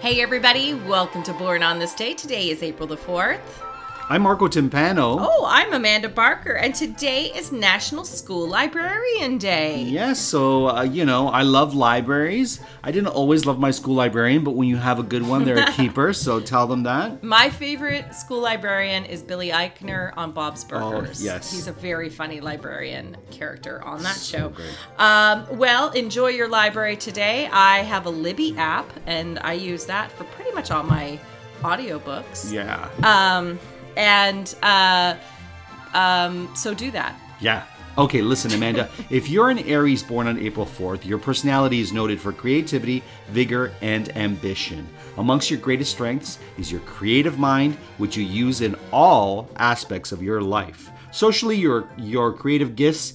Hey everybody, welcome to Born on This Day. Today is April the 4th. I'm Marco Timpano. Oh, I'm Amanda Barker, and today is National School Librarian Day. Yes, so, I love libraries. I didn't always love my school librarian, but when you have a good one, they're a keeper, so tell them that. My favorite school librarian is Billy Eichner on Bob's Burgers. Oh, yes. He's a very funny librarian character on that show. Great. Well, enjoy your library today. I have a Libby app, and I use that for pretty much all my audiobooks. Yeah. So do that. Yeah. Okay, listen, Amanda, if you're an Aries born on April 4th, your personality is noted for creativity, vigor, and ambition. Amongst your greatest strengths is your creative mind, which you use in all aspects of your life. Socially, your creative gifts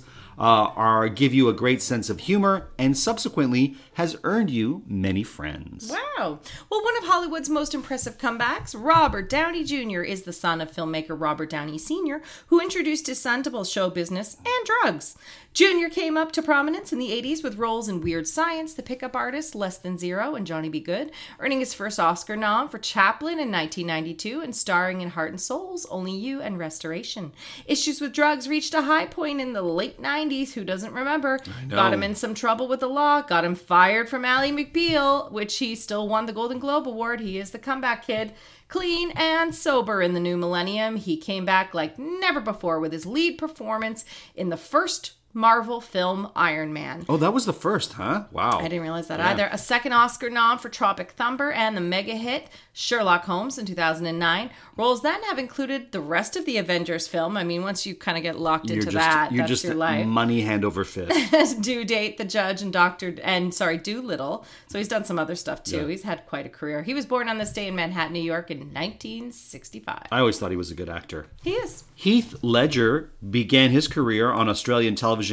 give you a great sense of humor and subsequently has earned you many friends. Wow. Well, one of Hollywood's most impressive comebacks, Robert Downey Jr., is the son of filmmaker Robert Downey Sr., who introduced his son to both show business and drugs. Jr. came up to prominence in the 80s with roles in Weird Science, The Pickup Artist, Less Than Zero, and Johnny Be Good, earning his first Oscar nom for Chaplin in 1992 and starring in Heart and Souls, Only You, and Restoration. Issues with drugs reached a high point in the late 90s. Who doesn't remember? Got him in some trouble with the law, got him fired from Ally McBeal, which he still won the Golden Globe Award. He is the comeback kid. Clean and sober in the new millennium, he came back like never before with his lead performance in the first Marvel film, Iron Man. Oh, that was the first, huh? Wow. I didn't realize that either. A second Oscar nom for Tropic Thunder and the mega hit Sherlock Holmes in 2009. Roles then have included the rest of the Avengers film. I mean, once you kind of get locked into that, that's your life. Money hand over fist. Due Date, The Judge, and Dolittle. So he's done some other stuff too. Yeah. He's had quite a career. He was born on this day in Manhattan, New York in 1965. I always thought he was a good actor. He is. Heath Ledger began his career on Australian television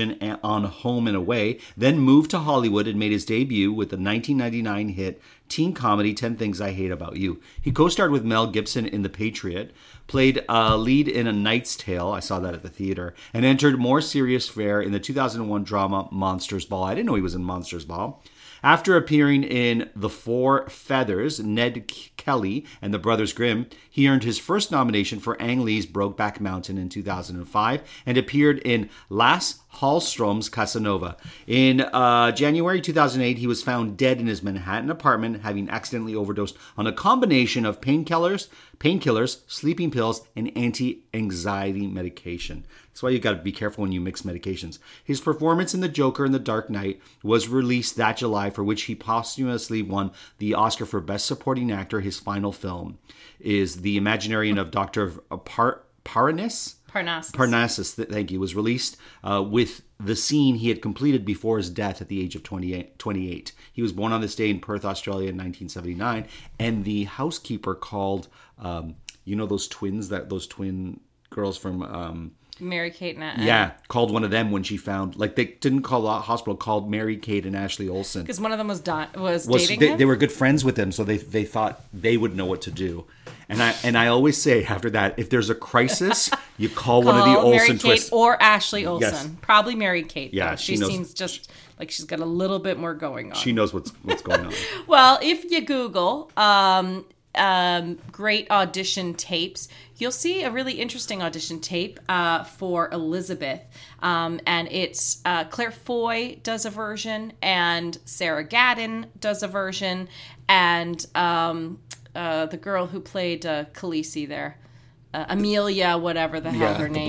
on Home and Away, then moved to Hollywood and made his debut with the 1999 hit teen comedy 10 Things I Hate About You. He co-starred with Mel Gibson in The Patriot, played a lead in A Knight's Tale, I saw that at the theater, and entered more serious fare in the 2001 drama Monster's Ball. I didn't know he was in Monster's Ball. After appearing in The Four Feathers, Ned Kelly, and The Brothers Grimm, he earned his first nomination for Ang Lee's Brokeback Mountain in 2005 and appeared in Lasse Hallström's Casanova. In January 2008, he was found dead in his Manhattan apartment, having accidentally overdosed on a combination of painkillers, sleeping pills, and anti-anxiety medication. That's why you got to be careful when you mix medications. His performance in The Joker and The Dark Knight was released that July, for which he posthumously won the Oscar for Best Supporting Actor. His final film is The Imaginarium of Dr. Parnassus, thank you, was released with the scene he had completed before his death at the age of 28. He was born on this day in Perth, Australia in 1979. And the housekeeper called, those twin girls from... Mary Kate and Ashley. Yeah, called one of them when she found, they didn't call the hospital, called Mary Kate and Ashley Olsen. Because one of them was dating him? They were good friends with him, so they thought they would know what to do. And I always say after that, if there's a crisis, you call one of the Olsen twins. Mary Kate or Ashley Olsen. Yes. Probably Mary Kate. Yeah, she knows. Seems just like she's got a little bit more going on. She knows what's going on. Well, if you Google... great audition tapes, you'll see a really interesting audition tape for Elizabeth, and it's Claire Foy does a version and Sarah Gadden does a version, and the girl who played Khaleesi there, Amelia, whatever the hell her name is. Yeah, the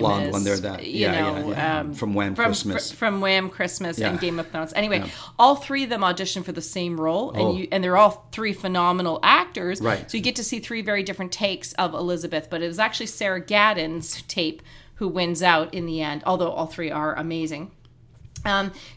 blonde one there. From Wham Christmas. From Wham Christmas and Game of Thrones. Anyway, all three of them auditioned for the same role, and they're all three phenomenal actors. Right. So you get to see three very different takes of Elizabeth, but it was actually Sarah Gadden's tape who wins out in the end, although all three are amazing.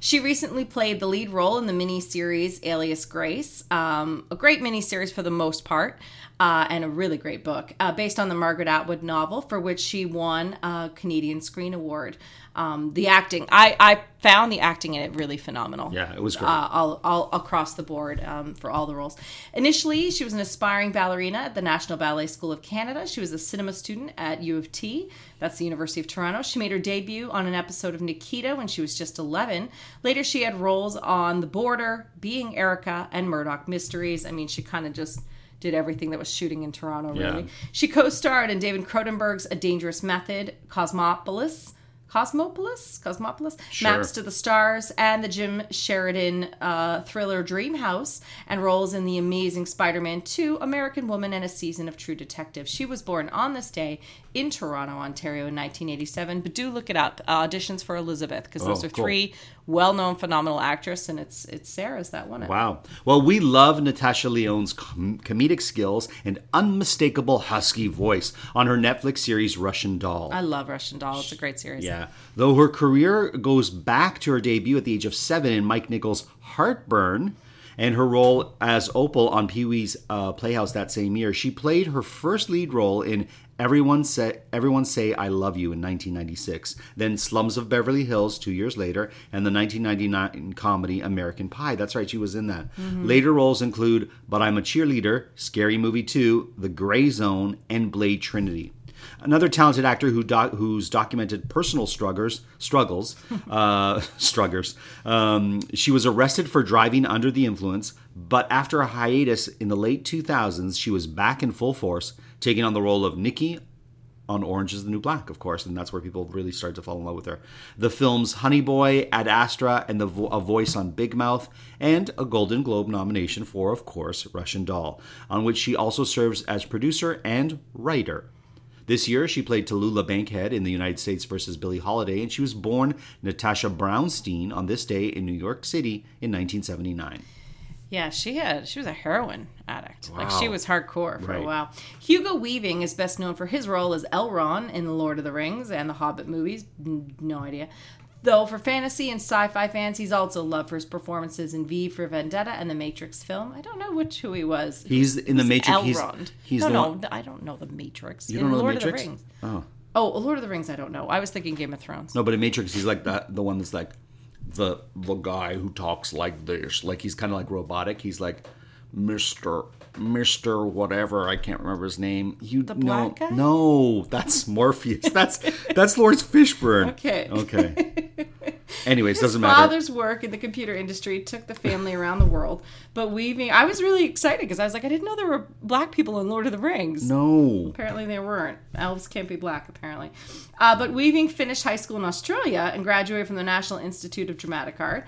She recently played the lead role in the miniseries Alias Grace, a great miniseries for the most part, and a really great book, based on the Margaret Atwood novel, for which she won a Canadian Screen Award. The acting, I found the acting in it really phenomenal. Yeah, it was great. All across the board for all the roles. Initially, she was an aspiring ballerina at the National Ballet School of Canada. She was a cinema student at U of T, that's the University of Toronto. She made her debut on an episode of Nikita when she was just 11. Later, she had roles on The Border, Being Erica, and Murdoch Mysteries. I mean, she kind of just... did everything that was shooting in Toronto, really. Yeah. She co-starred in David Cronenberg's A Dangerous Method, Cosmopolis? Sure. Maps to the Stars, and the Jim Sheridan thriller Dreamhouse, and roles in The Amazing Spider-Man 2, American Woman, and a season of True Detective. She was born on this day in Toronto, Ontario in 1987, but do look it up, auditions for Elizabeth, because those are three well-known phenomenal actresses, and it's Sarah's that won it. Wow. Well, we love Natasha Lyonne's comedic skills and unmistakable husky voice on her Netflix series Russian Doll. I love Russian Doll. It's a great series. Yeah. Though her career goes back to her debut at the age of 7 in Mike Nichols' Heartburn, and her role as Opal on Pee-wee's Playhouse that same year, she played her first lead role in Everyone Say I Love You in 1996, then Slums of Beverly Hills 2 years later, and the 1999 comedy American Pie. That's right, she was in that. Mm-hmm. Later roles include But I'm a Cheerleader, Scary Movie 2, The Gray Zone, and Blade Trinity. Another talented actor who's documented personal struggles. She was arrested for driving under the influence, but after a hiatus in the late 2000s, she was back in full force, taking on the role of Nikki on Orange is the New Black, of course, and that's where people really started to fall in love with her. The films Honey Boy, Ad Astra, and A Voice on Big Mouth, and a Golden Globe nomination for, of course, Russian Doll, on which she also serves as producer and writer. This year, she played Tallulah Bankhead in The United States versus Billie Holiday, and she was born Natasha Brownstein on this day in New York City in 1979. Yeah, she was a heroin addict. Wow. Like, she was hardcore for a while. Hugo Weaving is best known for his role as Elrond in The Lord of the Rings and The Hobbit movies. No idea. Though for fantasy and sci-fi fans, he's also loved for his performances in V for Vendetta and the Matrix film. I don't know who he was. He's in the Matrix. Elrond. I don't know the Matrix. You don't know the Matrix? Lord of the Rings. Oh, Lord of the Rings I don't know. I was thinking Game of Thrones. No, but in Matrix, he's like the one that's like the guy who talks like this. Like, he's kind of like robotic. He's like, Mr. whatever, I can't remember his name. The black guy? No, that's Morpheus. That's Lawrence Fishburne. Okay. Anyways, doesn't matter. His father's work in the computer industry took the family around the world, but Weaving, I was really excited because I was like, I didn't know there were black people in Lord of the Rings. No. Apparently there weren't. Elves can't be black, apparently. But Weaving finished high school in Australia and graduated from the National Institute of Dramatic Art,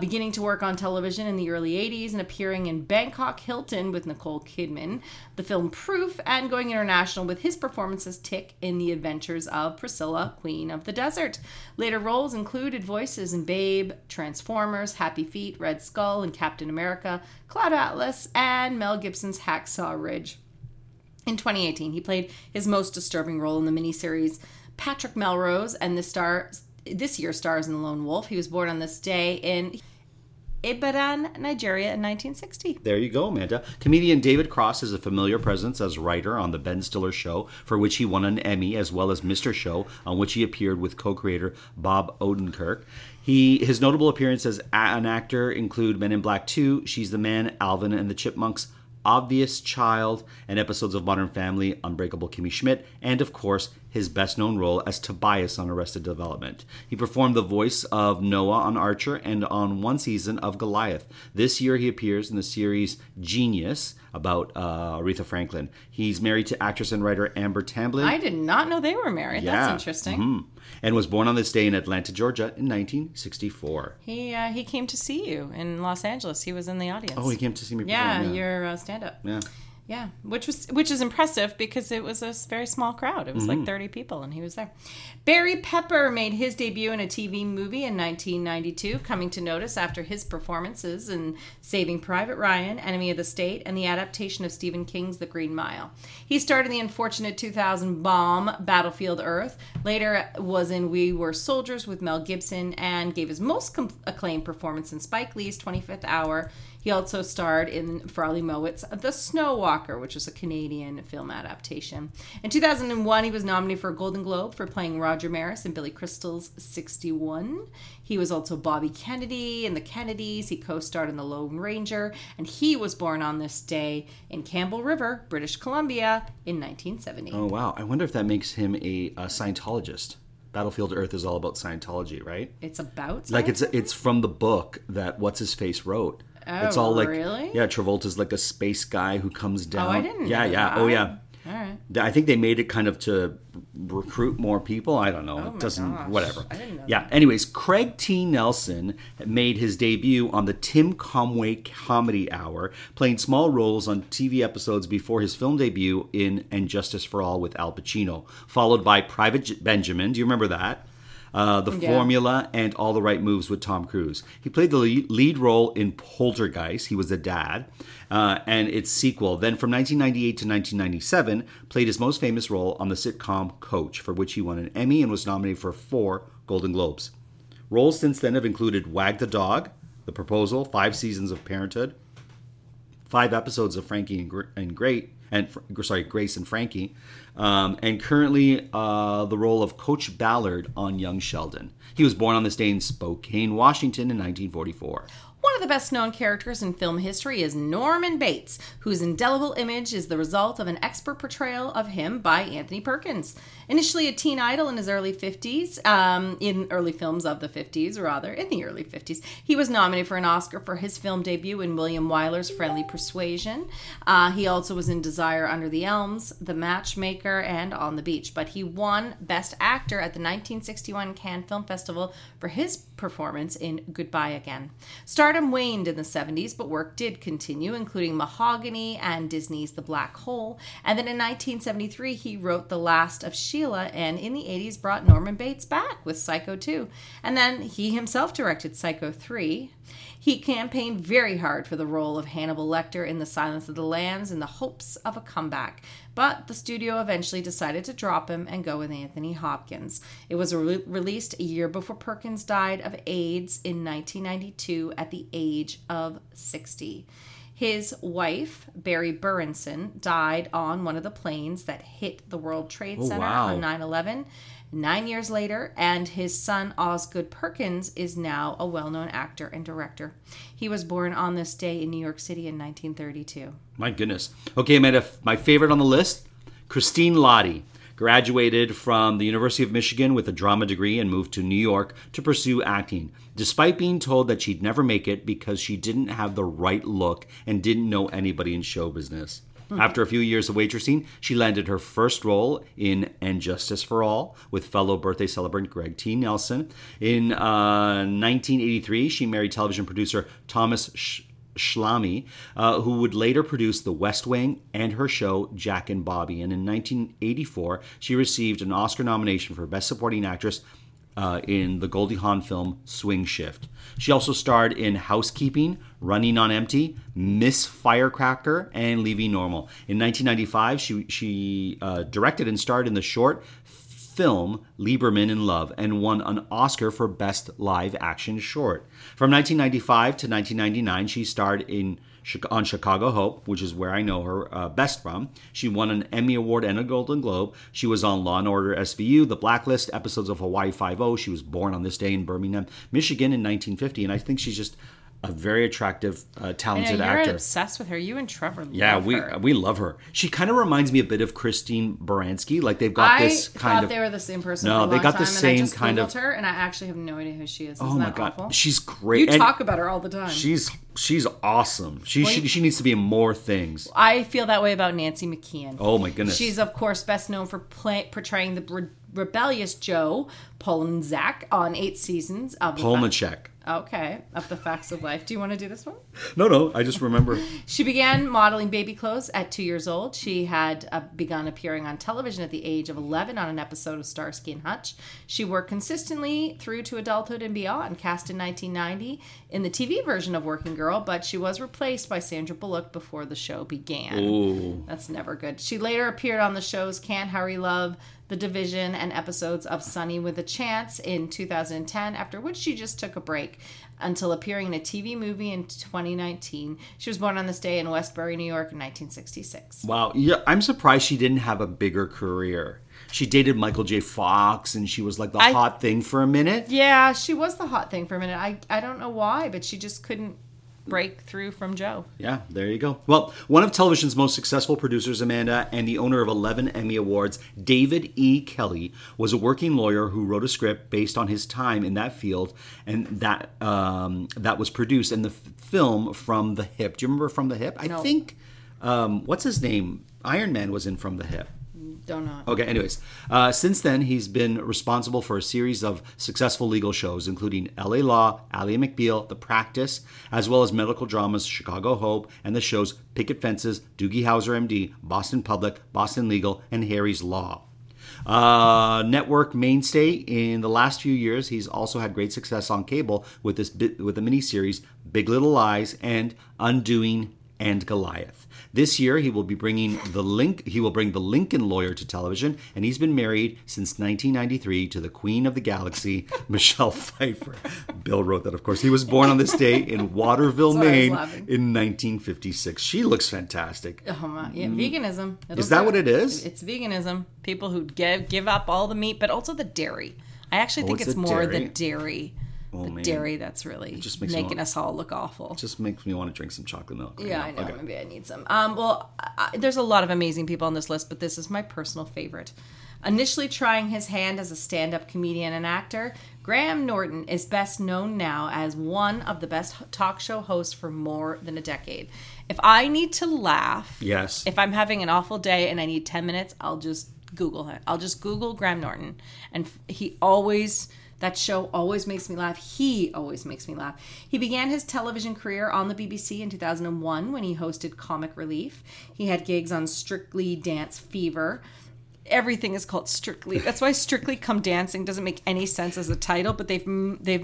beginning to work on television in the early 80s and appearing in Bangkok Hilton with Nicole Kidman, the film Proof, and going international with his performance as Tick in The Adventures of Priscilla, Queen of the Desert. Later roles included voices in Babe, Transformers, Happy Feet, Red Skull, and Captain America, Cloud Atlas, and Mel Gibson's Hacksaw Ridge. In 2018, he played his most disturbing role in the miniseries Patrick Melrose, and this year stars in The Lone Wolf. He was born on this day in Ibadan, Nigeria in 1960. There you go, Amanda. Comedian David Cross is a familiar presence as writer on The Ben Stiller Show, for which he won an Emmy, as well as Mr. Show, on which he appeared with co-creator Bob Odenkirk. His notable appearances as an actor include Men in Black 2, She's the Man, Alvin and the Chipmunks, Obvious Child, and episodes of Modern Family, Unbreakable Kimmy Schmidt, and of course, his best-known role as Tobias on Arrested Development. He performed the voice of Noah on Archer and on one season of Goliath. This year, he appears in the series Genius about Aretha Franklin. He's married to actress and writer Amber Tamblyn. I did not know they were married. Yeah. That's interesting. Mm-hmm. And was born on this day in Atlanta, Georgia in 1964. He came to see you in Los Angeles. He was in the audience. Oh, he came to see me perform. Yeah. Your stand-up. Yeah. Yeah, which is impressive because it was a very small crowd. It was like 30 people, and he was there. Barry Pepper made his debut in a TV movie in 1992, coming to notice after his performances in Saving Private Ryan, Enemy of the State, and the adaptation of Stephen King's The Green Mile. He starred in the unfortunate 2000 bomb Battlefield Earth, later was in We Were Soldiers with Mel Gibson, and gave his most acclaimed performance in Spike Lee's 25th Hour. He also starred in Farley Mowat's The Snow Walker, which was a Canadian film adaptation. In 2001, he was nominated for a Golden Globe for playing Roger Maris in Billy Crystal's 61. He was also Bobby Kennedy in The Kennedys. He co-starred in The Lone Ranger. And he was born on this day in Campbell River, British Columbia in 1970. Oh, wow. I wonder if that makes him a Scientologist. Battlefield Earth is all about Scientology, right? It's about Scientology? Like, it's from the book that What's-His-Face wrote. Oh, it's all like, really? Yeah, Travolta's like a space guy who comes down. Oh, I didn't. Yeah, know yeah. That. Oh, yeah. All right. I think they made it kind of to recruit more people. I don't know. Oh, it doesn't, gosh. Whatever. I didn't know. Yeah. That. Anyways, Craig T. Nelson made his debut on the Tim Conway Comedy Hour, playing small roles on TV episodes before his film debut in And Justice for All with Al Pacino, followed by Private Benjamin. Do you remember that? The Formula, and All the Right Moves with Tom Cruise. He played the lead role in Poltergeist. He was the dad. And its sequel. Then from 1998 to 1997, played his most famous role on the sitcom Coach, for which he won an Emmy and was nominated for 4 Golden Globes. Roles since then have included Wag the Dog, The Proposal, 5 seasons of Parenthood, 5 episodes of Frankie and Great, and sorry, Grace and Frankie, and currently the role of Coach Ballard on Young Sheldon. He was born on this day in Spokane, Washington in 1944. One of the best-known characters in film history is Norman Bates, whose indelible image is the result of an expert portrayal of him by Anthony Perkins. Initially a teen idol in his early 50s, in early films of the 50s, rather, in the early 50s, he was nominated for an Oscar for his film debut in William Wyler's Friendly Persuasion. He also was in Desire Under the Elms, The Matchmaker, and On the Beach. But he won Best Actor at the 1961 Cannes Film Festival for his performance in Goodbye Again. Stardom waned in the 70s, but work did continue, including Mahogany and Disney's The Black Hole. And then in 1973, he wrote The Last of Sheila, and in the 80s brought Norman Bates back with Psycho 2. And then he himself directed Psycho 3. He campaigned very hard for the role of Hannibal Lecter in The Silence of the Lambs in the hopes of a comeback. But the studio eventually decided to drop him and go with Anthony Hopkins. It was released a year before Perkins died of AIDS in 1992 at the age of 60. His wife, Barry Berenson, died on one of the planes that hit the World Trade Center on 9/11. 9 years later, and his son Osgood Perkins is now a well-known actor and director. He was born on this day in New York City in 1932. My goodness. Okay, Amanda, my favorite on the list, Christine Lottie, graduated from the University of Michigan with a drama degree and moved to New York to pursue acting, despite being told that she'd never make it because she didn't have the right look and didn't know anybody in show business. After a few years of waitressing, she landed her first role in And Justice for All with fellow birthday celebrant Craig T. Nelson. In 1983, she married television producer Thomas Schlamme, who would later produce The West Wing and her show Jack and Bobby. And in 1984, she received an Oscar nomination for Best Supporting Actress in the Goldie Hawn film Swing Shift. She also starred in Housekeeping, Running on Empty, Miss Firecracker, and Leaving Normal. In 1995, she directed and starred in the short film Lieberman in Love and won an Oscar for Best Live Action Short. From 1995 to 1999, she starred in on Chicago Hope, which is where I know her best from. She won an Emmy Award and a Golden Globe. She was on Law & Order SVU, The Blacklist, episodes of Hawaii Five-0. She was born on this day in Birmingham, Michigan in 1950. And I think she's just a very attractive, talented actor. You're obsessed with her. You and Trevor love her. Yeah, we love her. She kind of reminds me a bit of Christine Baranski. Like they've got this kind of... I thought they were the same person. No, they got the same kind of... her, and I actually have no idea who she is. Isn't that awful? God, she's great. You talk about her all the time. She's awesome. She needs to be in more things. I feel that way about Nancy McKeon. Oh my goodness. She's of course best known for portraying the rebellious Joe Polnicek on 8 seasons of Polnicek. Okay, of the facts of life. Do you want to do this one? No, I just remember. She began modeling baby clothes at 2 years old. She had begun appearing on television at the age of 11 on an episode of Starsky and Hutch. She worked consistently through to adulthood and beyond, cast in 1990 in the TV version of Working Girl, but she was replaced by Sandra Bullock before the show began. Ooh. That's never good. She later appeared on the shows Can't Hurry Love, The Division, and episodes of Sunny with a Chance in 2010, after which she just took a break until appearing in a TV movie in 2019. She was born on this day in Westbury, New York in 1966. Wow. Yeah, I'm surprised she didn't have a bigger career. She dated Michael J. Fox, and she was like the hot thing for a minute. Yeah, she was the hot thing for a minute. I don't know why, but she just couldn't breakthrough from Joe. Yeah, there you go. Well, one of television's most successful producers, Amanda, and the owner of 11 Emmy Awards, David E. Kelley, was a working lawyer who wrote a script based on his time in that field, and that was produced in the film From the Hip. Do you remember From the Hip? No. I think, what's his name? Iron Man was in From the Hip. Don't know. Okay, anyways. Since then, he's been responsible for a series of successful legal shows, including L.A. Law, Ally McBeal, The Practice, as well as medical dramas Chicago Hope, and the shows Picket Fences, Doogie Howser MD, Boston Public, Boston Legal, and Harry's Law. Network mainstay in the last few years, he's also had great success on cable with the miniseries Big Little Lies and Undoing and Goliath. This year, he will be bringing the Lincoln Lawyer to television, and he's been married since 1993 to the Queen of the Galaxy, Michelle Pfeiffer. Bill wrote that, of course. He was born on this day in Waterville, Maine, in 1956. She looks fantastic. Oh my! Yeah, veganism. Is that what it is? It's veganism. People who give up all the meat, but also the dairy. I actually think it's more the dairy. The dairy that's really making us all look awful. It just makes me want to drink some chocolate milk. Yeah, I know. Okay. Maybe I need some. There's a lot of amazing people on this list, but this is my personal favorite. Initially trying his hand as a stand-up comedian and actor, Graham Norton is best known now as one of the best talk show hosts for more than a decade. If I need to laugh, yes. If I'm having an awful day and I need 10 minutes, I'll just Google him. I'll just Google Graham Norton. And he always... That show always makes me laugh. He always makes me laugh. He began his television career on the BBC in 2001 when he hosted Comic Relief. He had gigs on Strictly Dance Fever. Everything is called Strictly. That's why Strictly Come Dancing doesn't make any sense as a title, but they've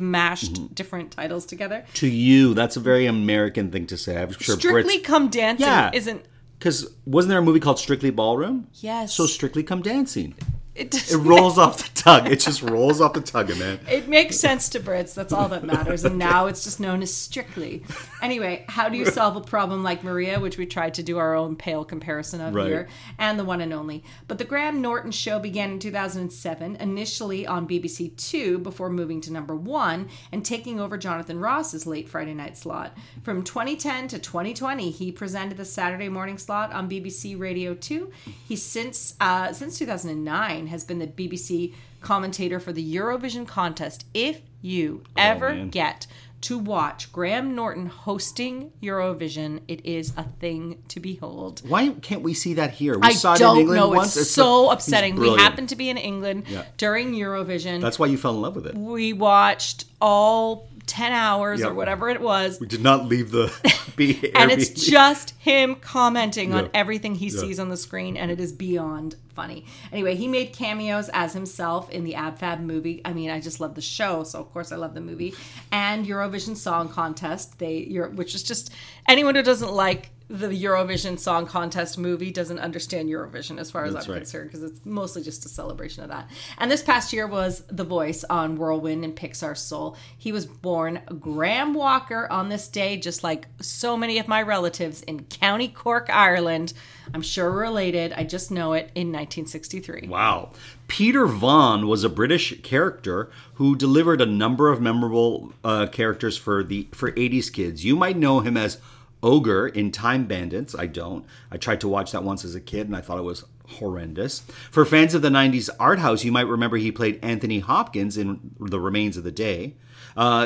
mashed different titles together. To you, that's a very American thing to say. I'm sure Strictly Come Dancing isn't... Because wasn't there a movie called Strictly Ballroom? Yes. So Strictly Come Dancing... It rolls off the tongue. It just rolls off the tongue, man. It makes sense to Brits. That's all that matters. And now it's just known as Strictly. Anyway, how do you solve a problem like Maria, which we tried to do our own pale comparison of here, and the one and only. But the Graham Norton show began in 2007, initially on BBC Two, before moving to number one and taking over Jonathan Ross's late Friday night slot. From 2010 to 2020, he presented the Saturday morning slot on BBC Radio 2. He's since 2009. Has been the BBC commentator for the Eurovision contest. If you ever get to watch Graham Norton hosting Eurovision, it is a thing to behold. Why can't we see that here? I don't know. It's so upsetting. We happened to be in England during Eurovision. That's why you fell in love with it. We watched all 10 hours or whatever it was. We did not leave the Airbnb. And it's just him commenting on everything he sees on the screen, and it is beyond funny. Anyway, he made cameos as himself in the Ab Fab movie. I mean, I just love the show, so of course I love the movie. And Eurovision Song Contest, which is just, anyone who doesn't like the Eurovision Song Contest movie doesn't understand Eurovision as far as I'm concerned, because it's mostly just a celebration of that. And this past year was The Voice on Whirlwind and Pixar Soul. He was born Graham Walker on this day, just like so many of my relatives in County Cork, Ireland. I'm sure related. I just know it. In 1963. Wow. Peter Vaughan was a British character who delivered a number of memorable characters for 80s kids. You might know him as Ogre in Time Bandits. I don't. I tried to watch that once as a kid and I thought it was horrendous. For fans of the 90s art house, you might remember he played Anthony Hopkins in The Remains of the Day.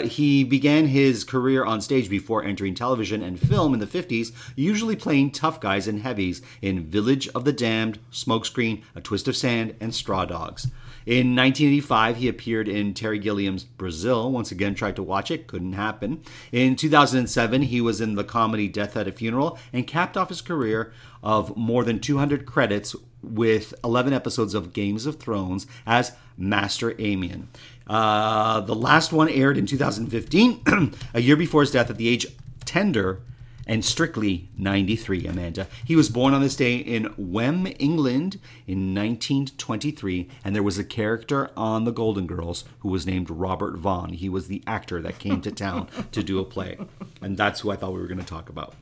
He began his career on stage before entering television and film in the 50s, usually playing tough guys and heavies in Village of the Damned, Smokescreen, A Twist of Sand, and Straw Dogs. In 1985, he appeared in Terry Gilliam's Brazil. Once again, tried to watch it. Couldn't happen. In 2007, he was in the comedy Death at a Funeral and capped off his career of more than 200 credits with 11 episodes of Games of Thrones as Master Aemon. The last one aired in 2015, a year before his death at the age tender, and strictly 93, Amanda. He was born on this day in Wem, England in 1923, and there was a character on The Golden Girls who was named Robert Vaughn. He was the actor that came to town to do a play, and that's who I thought we were going to talk about.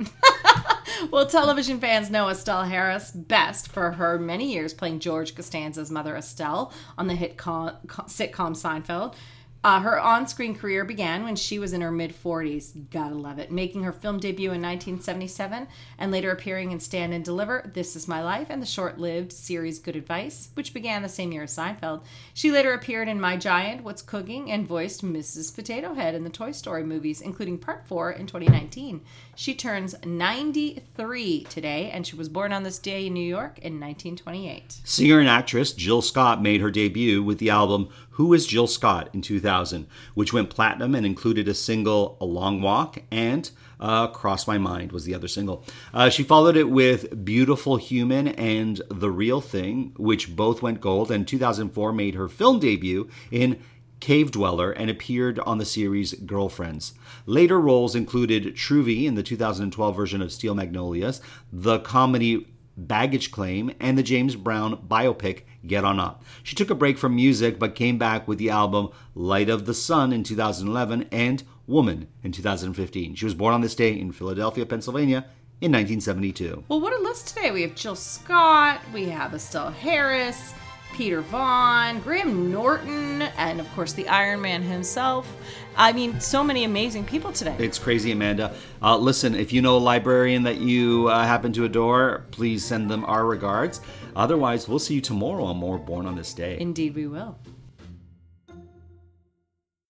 Well, television fans know Estelle Harris best for her many years playing George Costanza's mother Estelle on the hit sitcom Seinfeld. Her on-screen career began when she was in her mid-40s, gotta love it, making her film debut in 1977 and later appearing in Stand and Deliver, This Is My Life, and the short-lived series Good Advice, which began the same year as Seinfeld. She later appeared in My Giant, What's Cooking, and voiced Mrs. Potato Head in the Toy Story movies, including Part 4 in 2019. She turns 93 today, and she was born on this day in New York in 1928. Singer and actress Jill Scott made her debut with the album Who Is Jill Scott in 2000, which went platinum and included a single, A Long Walk, and Cross My Mind was the other single. She followed it with Beautiful Human and The Real Thing, which both went gold, and 2004 made her film debut in Cave Dweller and appeared on the series Girlfriends. Later roles included Truvy in the 2012 version of Steel Magnolias, the comedy Baggage Claim, and the James Brown biopic Get On Up. She took a break from music but came back with the album Light of the Sun in 2011 and Woman in 2015. She was born on this day in Philadelphia, Pennsylvania in 1972. Well, what a list today. We have Jill Scott, we have Estelle Harris, Peter Vaughn, Graham Norton, and of course the Iron Man himself. I mean, so many amazing people today. It's crazy, Amanda. Listen, if you know a librarian that you happen to adore, please send them our regards. Otherwise, we'll see you tomorrow on more Born on This Day. Indeed we will.